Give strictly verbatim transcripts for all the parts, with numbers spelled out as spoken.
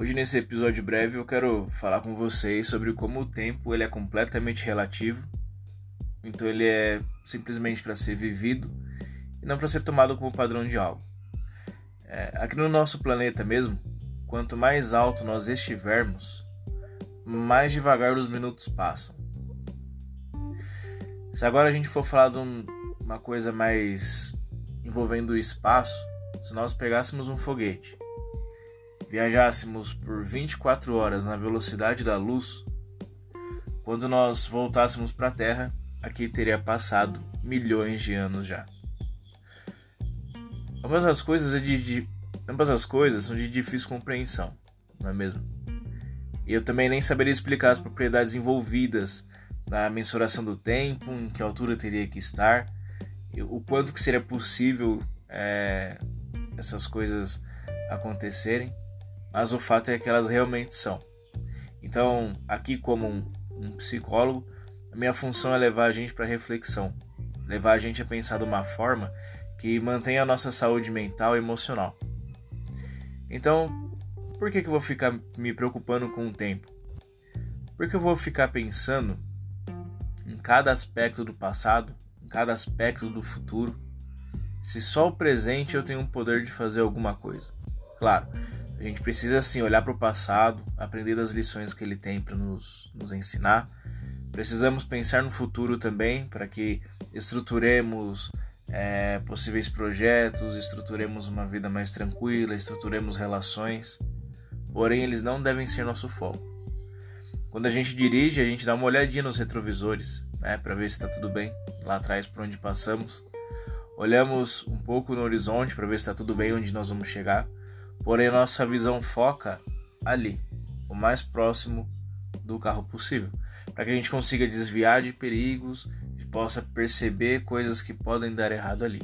Hoje, nesse episódio breve, eu quero falar com vocês sobre como o tempo ele é completamente relativo. Então ele é simplesmente para ser vivido e não para ser tomado como padrão de algo. É, aqui no nosso planeta mesmo, quanto mais alto nós estivermos, mais devagar os minutos passam. Se agora a gente for falar de um, uma coisa mais envolvendo o espaço, se nós pegássemos um foguete, viajássemos por vinte e quatro horas na velocidade da luz, quando nós voltássemos para a Terra, aqui teria passado milhões de anos já. Ambas as coisas, é de, de, ambas as coisas são de difícil compreensão, não é mesmo? E eu também nem saberia explicar as propriedades envolvidas na mensuração do tempo, em que altura teria que estar, o quanto que seria possível é, essas coisas acontecerem, mas o fato é que elas realmente são. Então, aqui como um, um psicólogo, a minha função é levar a gente para reflexão, levar a gente a pensar de uma forma que mantenha a nossa saúde mental e emocional. Então, por que, que eu vou ficar me preocupando com o tempo? Por que eu vou ficar pensando em cada aspecto do passado, em cada aspecto do futuro, se só o presente eu tenho o poder de fazer alguma coisa? Claro, a gente precisa sim olhar para o passado, aprender das lições que ele tem para nos, nos ensinar. Precisamos pensar no futuro também, para que estruturemos é, possíveis projetos, estruturemos uma vida mais tranquila, estruturemos relações. Porém, eles não devem ser nosso foco. Quando a gente dirige, a gente dá uma olhadinha nos retrovisores, né, para ver se está tudo bem lá atrás por onde passamos. Olhamos um pouco no horizonte para ver se está tudo bem onde nós vamos chegar. Porém, a nossa visão foca ali, o mais próximo do carro possível, para que a gente consiga desviar de perigos e possa perceber coisas que podem dar errado ali.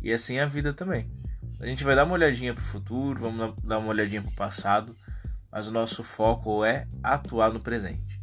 E assim é a vida também. A gente vai dar uma olhadinha para o futuro, vamos dar uma olhadinha para o passado, mas o nosso foco é atuar no presente.